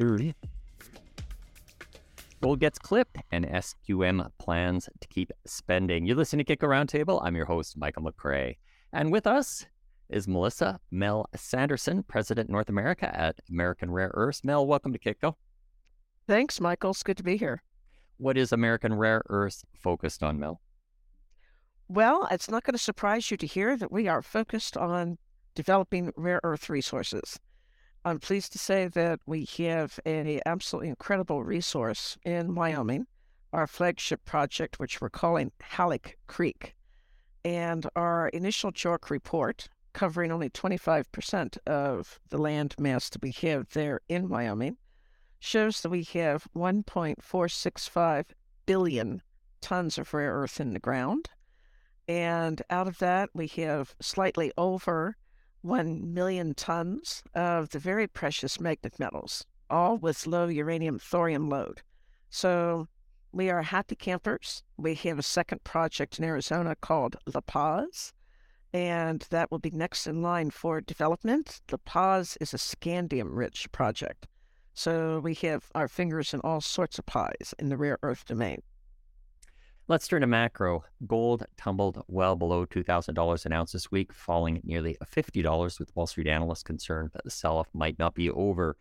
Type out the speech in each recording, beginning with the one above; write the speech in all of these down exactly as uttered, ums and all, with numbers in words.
thirtieth. Gold gets clipped, and S Q M plans to keep spending. You're listening to Kitco Roundtable. I'm your host, Michael McCrae. And with us is Melissa Mel Sanderson, President North America at American Rare Earths. Mel, welcome to Kitco. Thanks, Michael. It's good to be here. What is American Rare Earths focused on, Mel? Well, it's not going to surprise you to hear that we are focused on developing rare earth resources. I'm pleased to say that we have an absolutely incredible resource in Wyoming, our flagship project, which we're calling Halleck Creek. And our initial JORC report, covering only twenty-five percent of the land mass that we have there in Wyoming, shows that we have one point four six five billion tons of rare earth in the ground. And out of that, we have slightly over one million tons of the very precious magnet metals, all with low uranium thorium load. So we are happy campers. We have a second project in Arizona called La Paz, and that will be next in line for development. La Paz is a scandium-rich project. So we have our fingers in all sorts of pies in the rare earth domain. Let's turn to macro. Gold tumbled well below two thousand dollars an ounce this week, falling nearly fifty dollars, with Wall Street analysts concerned that the sell-off might not be over.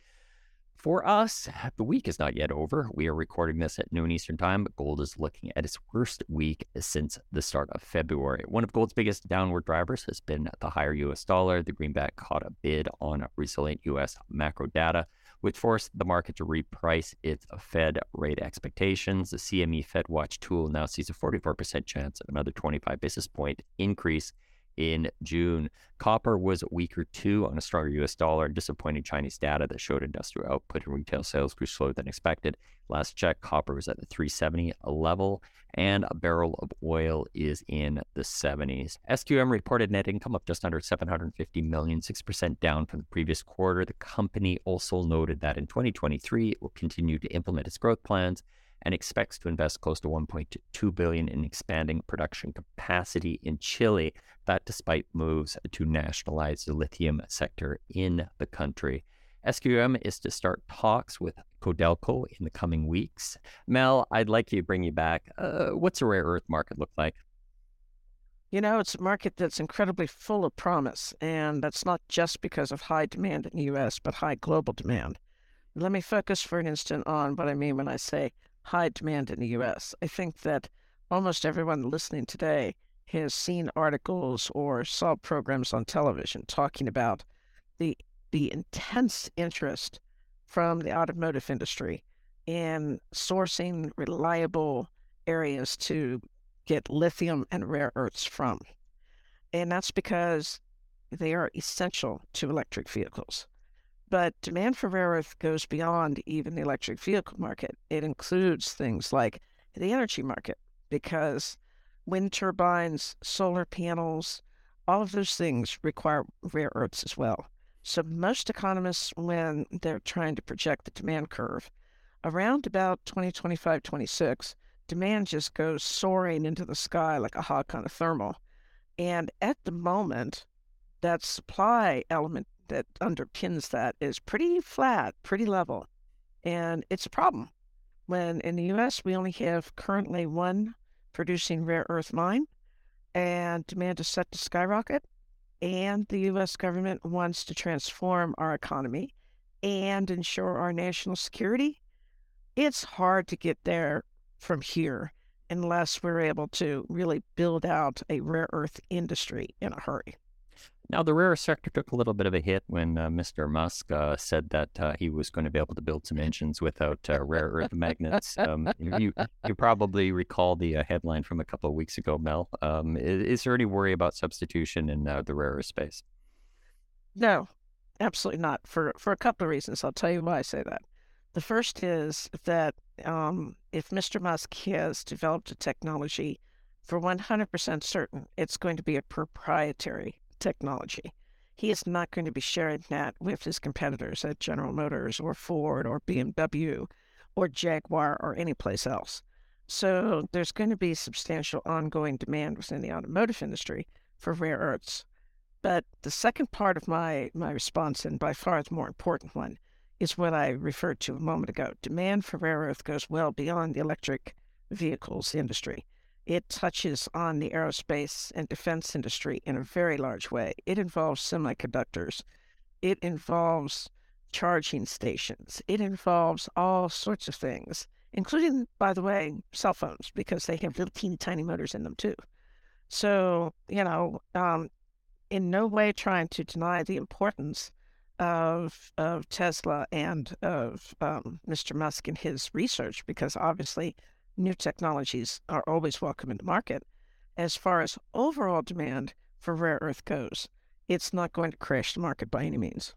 For us, the week is not yet over. We are recording this at noon Eastern time, but gold is looking at its worst week since the start of February. One of gold's biggest downward drivers has been the higher U S dollar. The greenback caught a bid on resilient U S macro data, which forced the market to reprice its Fed rate expectations. The C M E FedWatch tool now sees a forty-four percent chance of another twenty-five basis point increase in June. Copper was weaker too on a stronger U S dollar and disappointing Chinese data that showed industrial output and retail sales grew slower than expected. Last check, copper was at the three seventy level, and a barrel of oil is in the seventies. S Q M reported net income of just under seven hundred fifty million dollars, six percent down from the previous quarter. The company also noted that in twenty twenty-three, it will continue to implement its growth plans and expects to invest close to one point two billion dollars in expanding production capacity in Chile, that despite moves to nationalize the lithium sector in the country. S Q M is to start talks with Codelco in the coming weeks. Mel, I'd like to bring you back. Uh, what's a rare earth market look like? You know, it's a market that's incredibly full of promise, and that's not just because of high demand in the U S, but high global demand. Let me focus for an instant on what I mean when I say high demand in the U S. I think that almost everyone listening today has seen articles or saw programs on television talking about the the intense interest from the automotive industry in sourcing reliable areas to get lithium and rare earths from. And that's because they are essential to electric vehicles. But demand for rare earth goes beyond even the electric vehicle market. It includes things like the energy market, because wind turbines, solar panels, all of those things require rare earths as well. So most economists, when they're trying to project the demand curve, around about twenty twenty-five, twenty-six, demand just goes soaring into the sky like a hawk on a thermal. And at the moment, that supply element that underpins that is pretty flat, pretty level. And it's a problem when in the U S we only have currently one producing rare earth mine, and demand is set to skyrocket. And the U S government wants to transform our economy and ensure our national security. It's hard to get there from here unless we're able to really build out a rare earth industry in a hurry. Now, the rare earth sector took a little bit of a hit when uh, Mister Musk uh, said that uh, he was going to be able to build some engines without uh, rare earth magnets. Um, you, you probably recall the uh, headline from a couple of weeks ago, Mel. Um, is, is there any worry about substitution in uh, the rare earth space? No, absolutely not. For, for a couple of reasons. I'll tell you why I say that. The first is that um, if Mister Musk has developed a technology, for one hundred percent certain, it's going to be a proprietary technology. He is not going to be sharing that with his competitors at General Motors or Ford or B M W or Jaguar or any place else. So there's going to be substantial ongoing demand within the automotive industry for rare earths. But the second part of my, my response, and by far the more important one, is what I referred to a moment ago. Demand for rare earth goes well beyond the electric vehicles industry. It touches on the aerospace and defense industry in a very large way. It involves semiconductors. It involves charging stations. It involves all sorts of things, including, by the way, cell phones, because they have little teeny tiny motors in them too. So, you know, um, in no way trying to deny the importance of of Tesla and of um, Mister Musk and his research, because obviously new technologies are always welcome in the market. As far as overall demand for rare earth goes, it's not going to crash the market by any means.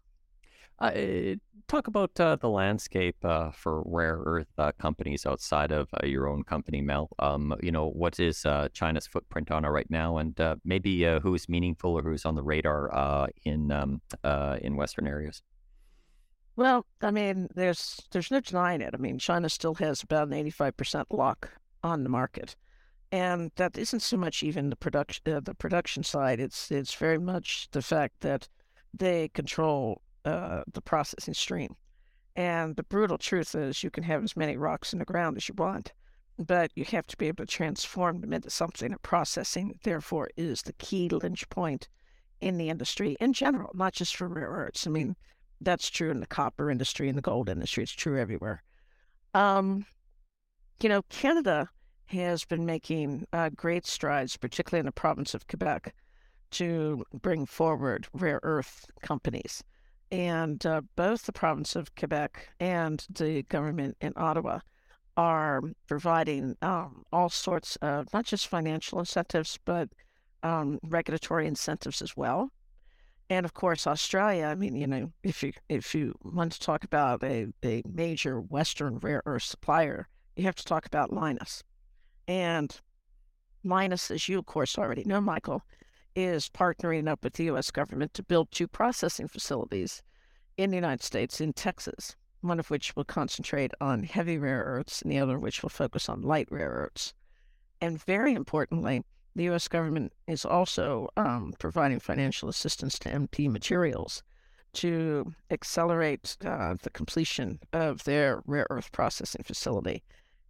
Uh, talk about uh, the landscape uh, for rare earth uh, companies outside of uh, your own company, Mel. Um, you know, what is uh, China's footprint on it right now, and uh, maybe uh, who is meaningful or who's on the radar uh, in um, uh, in Western areas? Well, I mean, there's there's no denying it. I mean, China still has about an eighty-five percent lock on the market, and that isn't so much even the production uh, the production side. It's it's very much the fact that they control Uh, the processing stream. And the brutal truth is you can have as many rocks in the ground as you want, but you have to be able to transform them into something, and processing, therefore, is the key linch point in the industry in general, not just for rare earths. I mean, that's true in the copper industry, in the gold industry. It's true everywhere. Um, you know, Canada has been making uh, great strides, particularly in the province of Quebec, to bring forward rare earth companies. And uh, both the province of Quebec and the government in Ottawa are providing um, all sorts of not just financial incentives, but um, regulatory incentives as well. And of course, Australia, I mean, you know, if you if you want to talk about a, a major Western rare earth supplier, you have to talk about Lynas. And Lynas, as you, of course, already know, Michael, is partnering up with the U S government to build two processing facilities in the United States, in Texas, one of which will concentrate on heavy rare earths and the other which will focus on light rare earths. And very importantly, the U S government is also um, providing financial assistance to M P Materials to accelerate uh, the completion of their rare earth processing facility.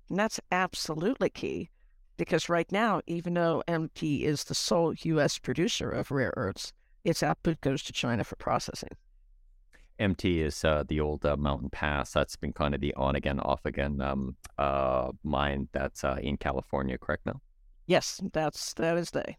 And that's absolutely key, because right now, even though M P is the sole U S producer of rare earths, its output goes to China for processing. M T is uh, the old uh, Mountain Pass. That's been kind of the on-again, off-again um, uh, mine that's uh, in California, correct now? Yes, that's, that is they.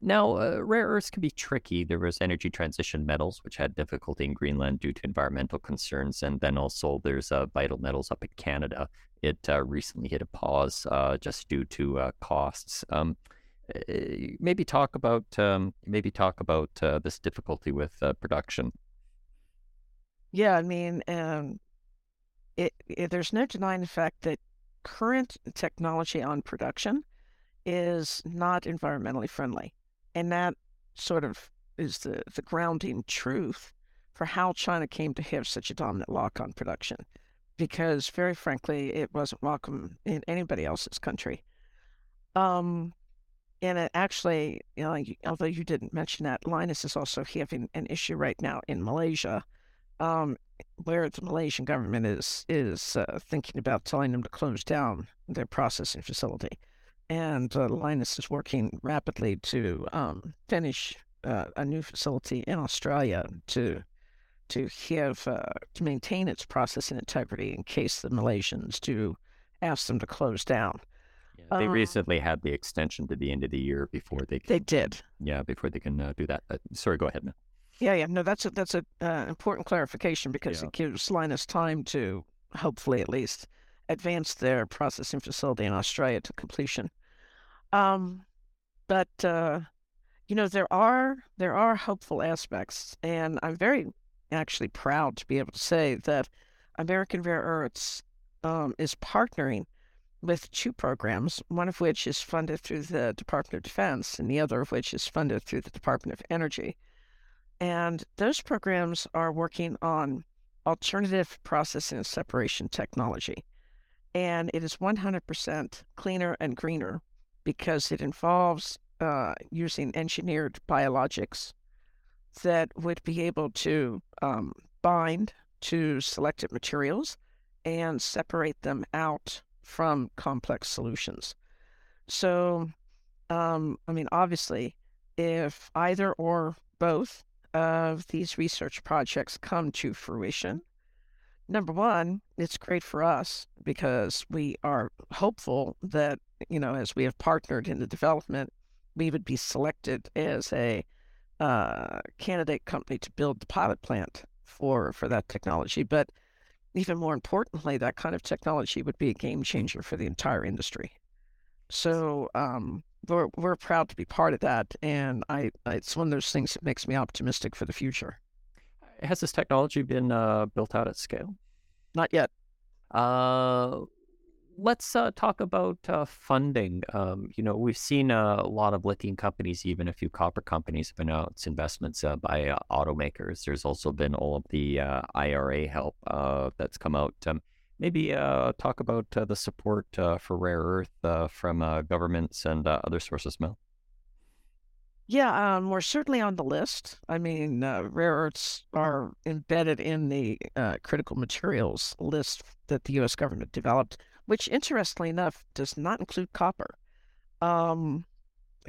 Now, uh, rare earths can be tricky. There was Energy Transition Metals, which had difficulty in Greenland due to environmental concerns. And then also there's uh, Vital Metals up in Canada. It uh, recently hit a pause uh, just due to uh, costs. Um, maybe talk about um, maybe talk about uh, this difficulty with uh, production. Yeah, I mean, um, it, it, there's no denying the fact that current technology on production is not environmentally friendly. And that sort of is the, the grounding truth for how China came to have such a dominant lock on production, because very frankly, it wasn't welcome in anybody else's country. Um, and it actually, you know, although you didn't mention that, Lynas is also having an issue right now in Malaysia, um, where the Malaysian government is, is uh, thinking about telling them to close down their processing facility. And uh, Lynas is working rapidly to um, finish uh, a new facility in Australia to to have uh, to maintain its processing integrity in case the Malaysians do ask them to close down. Yeah, they um, recently had the extension to the end of the year before they can, they did. Yeah, before they can uh, do that. Uh, sorry, go ahead, Matt. Yeah, yeah, no, that's a, that's an uh, important clarification, because yeah. It gives Lynas time to hopefully at least advance their processing facility in Australia to completion. Um, but, uh, you know, there are there are hopeful aspects, and I'm very actually proud to be able to say that American Rare Earths um, is partnering with two programs, one of which is funded through the Department of Defense and the other of which is funded through the Department of Energy. And those programs are working on alternative processing and separation technology. And it is one hundred percent cleaner and greener because it involves uh, using engineered biologics that would be able to um, bind to selected materials and separate them out from complex solutions. So, um, I mean, obviously, if either or both of these research projects come to fruition, number one, it's great for us because we are hopeful that, you know, as we have partnered in the development, we would be selected as a uh, candidate company to build the pilot plant for, for that technology. But even more importantly, that kind of technology would be a game changer for the entire industry. So um, we're, we're proud to be part of that. And I, it's one of those things that makes me optimistic for the future. Has this technology been uh, built out at scale? Not yet. Uh, let's uh, talk about uh, funding. Um, you know, we've seen uh, a lot of lithium companies, even a few copper companies, have announced investments uh, by uh, automakers. There's also been all of the uh, I R A help uh, that's come out. Um, maybe uh, talk about uh, the support uh, for rare earth uh, from uh, governments and uh, other sources, Mel. Yeah, um, we're certainly on the list. I mean, uh, rare earths are embedded in the uh, critical materials list that the U S government developed, which, interestingly enough, does not include copper. Um,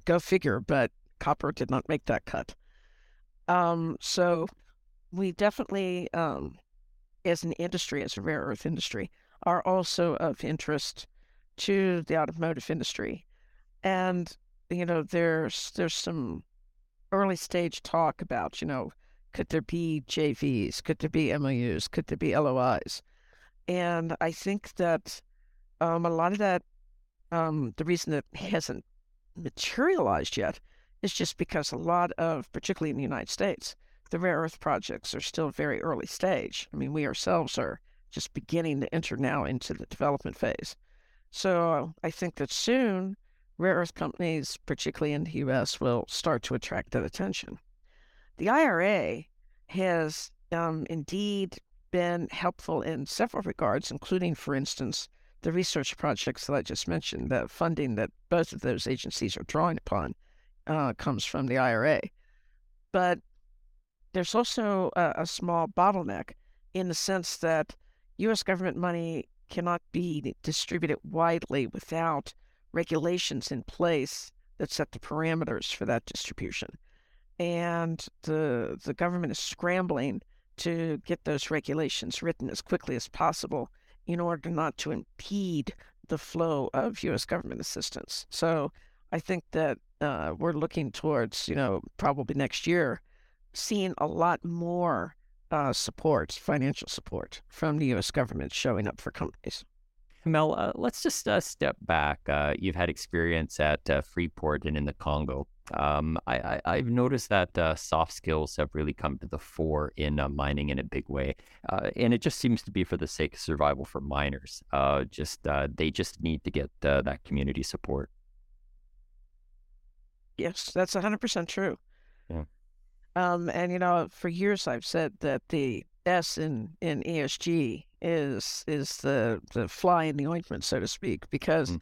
go figure, but copper did not make that cut. Um, so we definitely, um, as an industry, as a rare earth industry, are also of interest to the automotive industry. And you know, there's there's some early stage talk about, you know, could there be J Vs? Could there be M O Us? Could there be L O Is? And I think that um, a lot of that, um, the reason it hasn't materialized yet is just because a lot of, particularly in the United States, the rare earth projects are still very early stage. I mean, we ourselves are just beginning to enter now into the development phase. So I think that soon, rare earth companies, particularly in the U S, will start to attract that attention. The I R A has um, indeed been helpful in several regards, including, for instance, the research projects that I just mentioned. The funding that both of those agencies are drawing upon uh, comes from the I R A. But there's also a, a small bottleneck in the sense that U S government money cannot be distributed widely without regulations in place that set the parameters for that distribution. And the the government is scrambling to get those regulations written as quickly as possible in order not to impede the flow of U S government assistance. So I think that uh, we're looking towards, you know, probably next year, seeing a lot more uh, support, financial support from the U S government showing up for companies. Mel, uh, let's just uh, step back. Uh, you've had experience at uh, Freeport and in the Congo. Um, I, I, I've noticed that uh, soft skills have really come to the fore in uh, mining in a big way. Uh, and it just seems to be for the sake of survival for miners. Uh, just uh, they just need to get uh, that community support. Yes, that's one hundred percent true. Yeah. Um, and, you know, for years I've said that the S in, in E S G is is the, the fly in the ointment, so to speak, because, mm.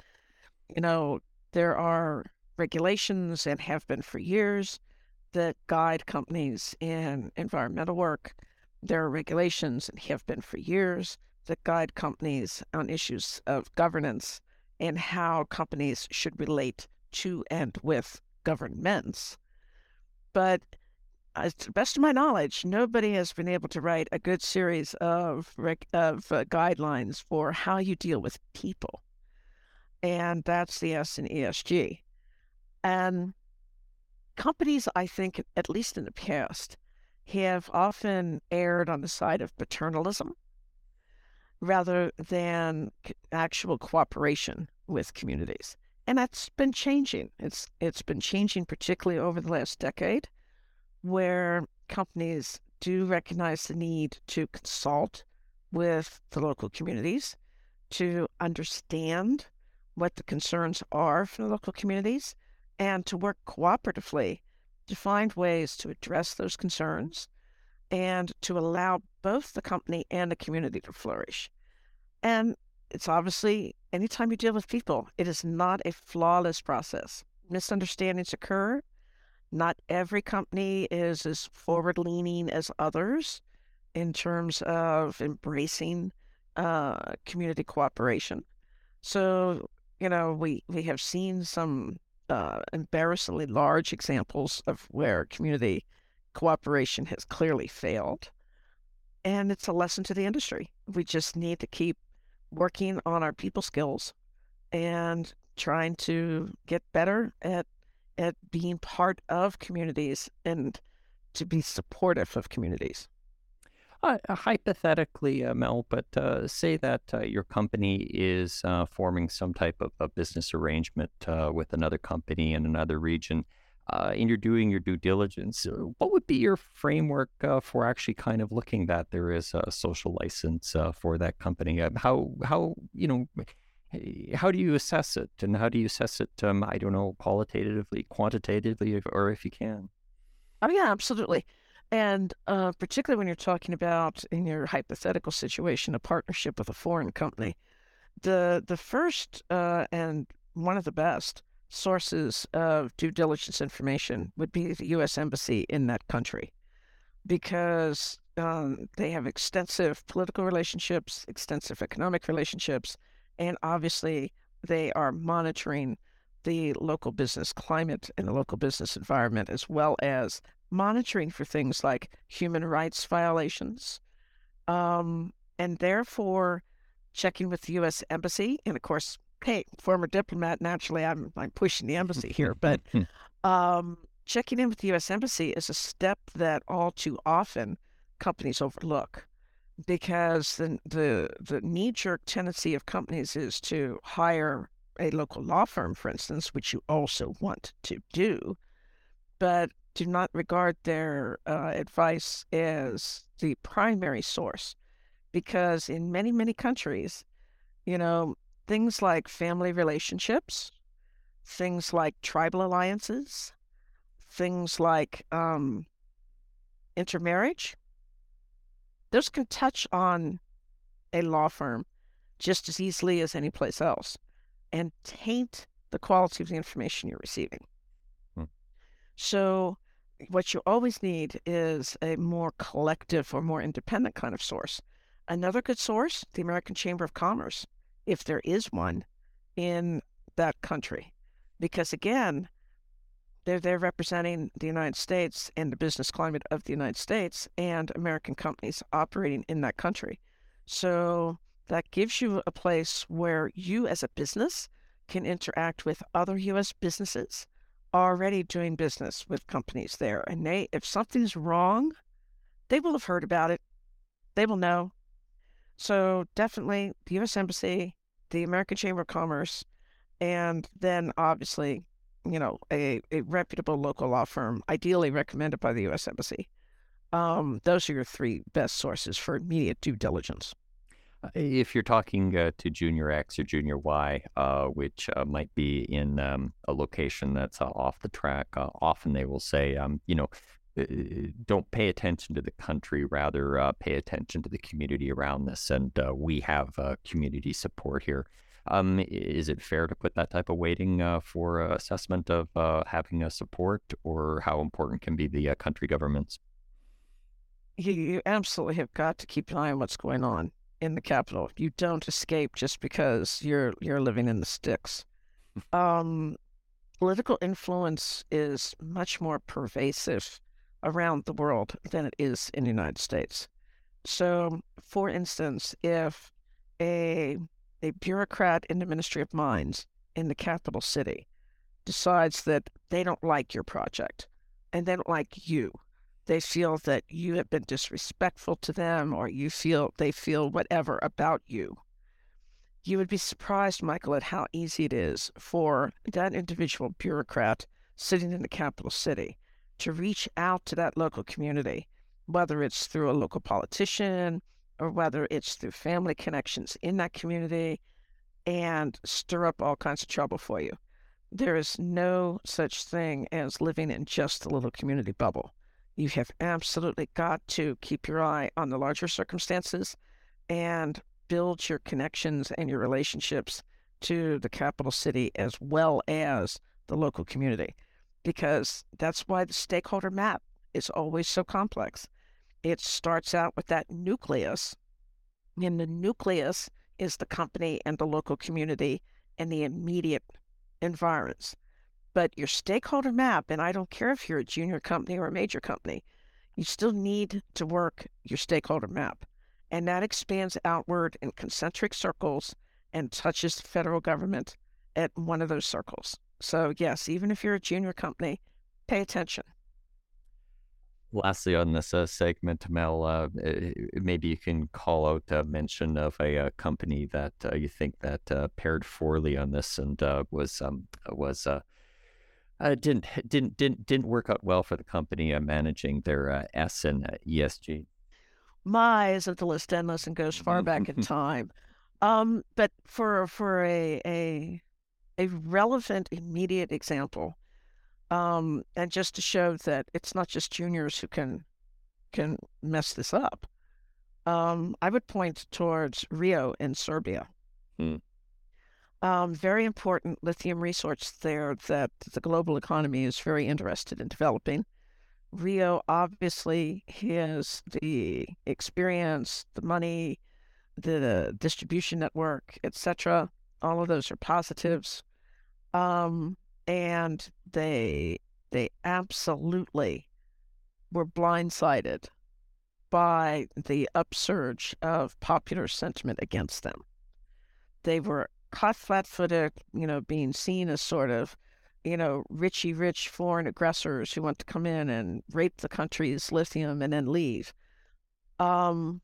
you know, there are regulations and have been for years that guide companies in environmental work. There are regulations and have been for years that guide companies on issues of governance and how companies should relate to and with governments. But Uh, to the best of my knowledge, nobody has been able to write a good series of rec- of uh, guidelines for how you deal with people. And that's the S in E S G. And companies, I think, at least in the past, have often erred on the side of paternalism rather than actual cooperation with communities. And that's been changing. It's It's been changing particularly over the last decade, where companies do recognize the need to consult with the local communities, to understand what the concerns are for the local communities, and to work cooperatively to find ways to address those concerns and to allow both the company and the community to flourish. And it's obviously, anytime you deal with people, it is not a flawless process. Misunderstandings occur. Not every company is as forward-leaning as others, in terms of embracing uh, community cooperation. So, you know, we, we have seen some uh, embarrassingly large examples of where community cooperation has clearly failed. And it's a lesson to the industry. We just need to keep working on our people skills and trying to get better at at being part of communities and to be supportive of communities. Uh, hypothetically, uh, Mel, but uh, say that uh, your company is uh, forming some type of a business arrangement uh, with another company in another region, uh, and you're doing your due diligence. What would be your framework uh, for actually kind of looking that there is a social license uh, for that company? Uh, how, how, you know... How do you assess it? And how do you assess it, um, I don't know, qualitatively, quantitatively, or if you can? Oh, yeah, absolutely. And uh, particularly when you're talking about, in your hypothetical situation, a partnership with a foreign company, the, the first uh, and one of the best sources of due diligence information would be the U S Embassy in that country, because um, they have extensive political relationships, extensive economic relationships, and obviously, they are monitoring the local business climate and the local business environment, as well as monitoring for things like human rights violations. Um, and therefore, checking with the U S Embassy, and of course, hey, former diplomat, naturally, I'm, I'm pushing the embassy here, but um, checking in with the U S Embassy is a step that all too often companies overlook. Because the, the the knee-jerk tendency of companies is to hire a local law firm, for instance, which you also want to do, but do not regard their uh, advice as the primary source. Because in many, many countries, you know, things like family relationships, things like tribal alliances, things like um, intermarriage, those can touch on a law firm just as easily as any place else and taint the quality of the information you're receiving. Hmm. So what you always need is a more collective or more independent kind of source. Another good source, the American Chamber of Commerce, if there is one in that country. Because again, They're they're representing the United States and the business climate of the United States and American companies operating in that country. So that gives you a place where you as a business can interact with other U S businesses already doing business with companies there. And they, if something's wrong, they will have heard about it. They will know. So definitely the U S Embassy, the American Chamber of Commerce, and then obviously, you know, a, a reputable local law firm, ideally recommended by the U S Embassy. Um, those are your three best sources for immediate due diligence. If you're talking uh, to Junior X or Junior Y, uh, which uh, might be in um, a location that's uh, off the track, uh, often they will say, um, you know, don't pay attention to the country, rather uh, pay attention to the community around this. And uh, we have uh, community support here. Um, is it fair to put that type of weighting uh, for uh, assessment of uh, having a support, or how important can be the uh, country governments? You, you absolutely have got to keep an eye on what's going on in the capital. You don't escape just because you're you're living in the sticks. um, political influence is much more pervasive around the world than it is in the United States. So, for instance, if a A bureaucrat in the Ministry of Mines in the capital city decides that they don't like your project and they don't like you, they feel that you have been disrespectful to them, or you feel they feel whatever about you, you would be surprised, Michael, at how easy it is for that individual bureaucrat sitting in the capital city to reach out to that local community, whether it's through a local politician or whether it's through family connections in that community, and stir up all kinds of trouble for you. There is no such thing as living in just a little community bubble. You have absolutely got to keep your eye on the larger circumstances and build your connections and your relationships to the capital city as well as the local community, because that's why the stakeholder map is always so complex. it starts out with that nucleus, and the nucleus is the company and the local community and the immediate environs. But your stakeholder map, and I don't care if you're a junior company or a major company, you still need to work your stakeholder map. And that expands outward in concentric circles and touches the federal government at one of those circles. So yes, even if you're a junior company, pay attention. Lastly, on this uh, segment, Mel, uh, maybe you can call out a mention of a, a company that uh, you think that uh, paired poorly on this and uh, was um, was uh, uh, didn't didn't didn't didn't work out well for the company uh, managing their uh, S and uh, E S G. My, isn't the list endless and goes far back in time. Um, but for for a a a relevant immediate example. Um, and just to show that it's not just juniors who can can mess this up, um, I would point towards Rio in Serbia. Hmm. Um, very important lithium resource there that the global economy is very interested in developing. Rio obviously has the experience, the money, the distribution network, et cetera. All of those are positives. Um, And they they absolutely were blindsided by the upsurge of popular sentiment against them. They were caught flat-footed, you know, being seen as sort of, you know, richy rich foreign aggressors who want to come in and rape the country's lithium and then leave. Um,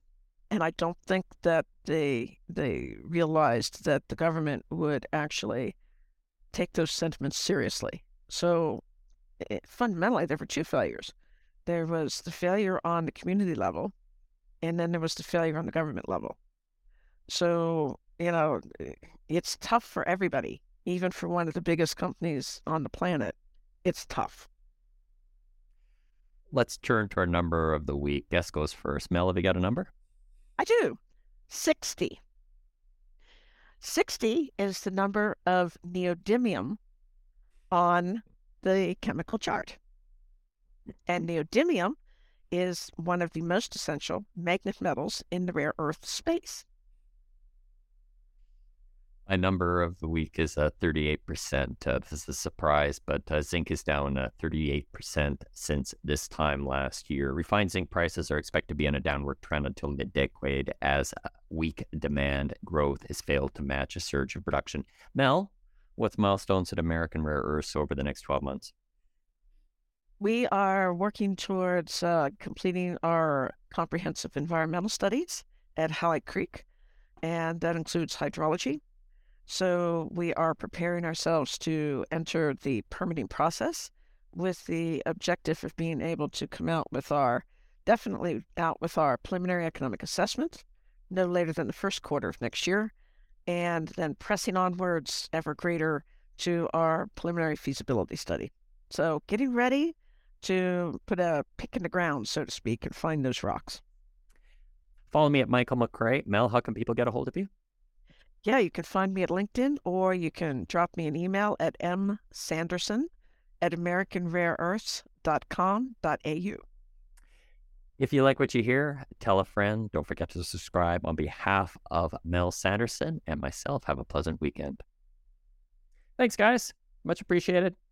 and I don't think that they they realized that the government would actually take those sentiments seriously. So it, fundamentally, there were two failures. There was the failure on the community level, and then there was the failure on the government level. So, you know, it's tough for everybody, even for one of the biggest companies on the planet. It's tough. Let's turn to our number of the week. Guess goes first. Mel, have you got a number? I do. sixty. sixty is the number of neodymium on the chemical chart. And neodymium is one of the most essential magnet metals in the rare earth space. My number of the week is uh, thirty-eight percent. Uh, this is a surprise, but uh, zinc is down uh, thirty-eight percent since this time last year. Refined zinc prices are expected to be on a downward trend until mid-decade as weak demand growth has failed to match a surge in production. Mel, what's milestones at American Rare Earths over the next twelve months? We are working towards uh, completing our comprehensive environmental studies at Halleck Creek, and that includes hydrology. So we are preparing ourselves to enter the permitting process with the objective of being able to come out with our, definitely out with our preliminary economic assessment no later than the first quarter of next year, and then pressing onwards ever greater to our preliminary feasibility study. So getting ready to put a pick in the ground, so to speak, and find those rocks. Follow me at Michael McCrae. Mel, how can people get a hold of you? Yeah, you can find me at LinkedIn, or you can drop me an email at m sanderson at american rare earths dot com dot a u. If you like what you hear, tell a friend. Don't forget to subscribe. On behalf of Mel Sanderson and myself, have a pleasant weekend. Thanks, guys. Much appreciated.